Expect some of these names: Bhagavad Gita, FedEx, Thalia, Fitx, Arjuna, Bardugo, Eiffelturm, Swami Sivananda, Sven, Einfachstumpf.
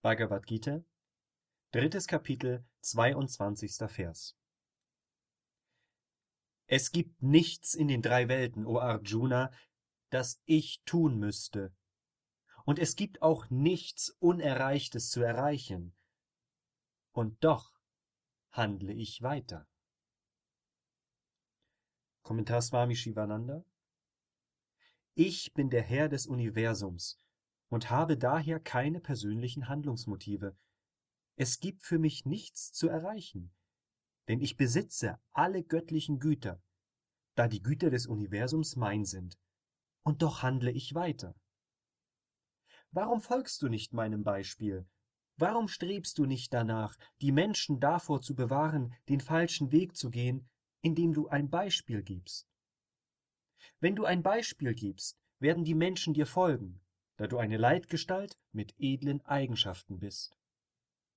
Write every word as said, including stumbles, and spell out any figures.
Bhagavad Gita, drittes Kapitel, zweiundzwanzigster Vers. Es gibt nichts in den drei Welten, o Arjuna, das ich tun müsste, und es gibt auch nichts Unerreichtes zu erreichen, und doch handle ich weiter. Kommentar Swami Sivananda: Ich bin der Herr des Universums und habe daher keine persönlichen Handlungsmotive. Es gibt für mich nichts zu erreichen, denn ich besitze alle göttlichen Güter, da die Güter des Universums mein sind, und doch handle ich weiter. Warum folgst du nicht meinem Beispiel? Warum strebst du nicht danach, die Menschen davor zu bewahren, den falschen Weg zu gehen, indem du ein Beispiel gibst? Wenn du ein Beispiel gibst, werden die Menschen dir folgen, da du eine Leitgestalt mit edlen Eigenschaften bist.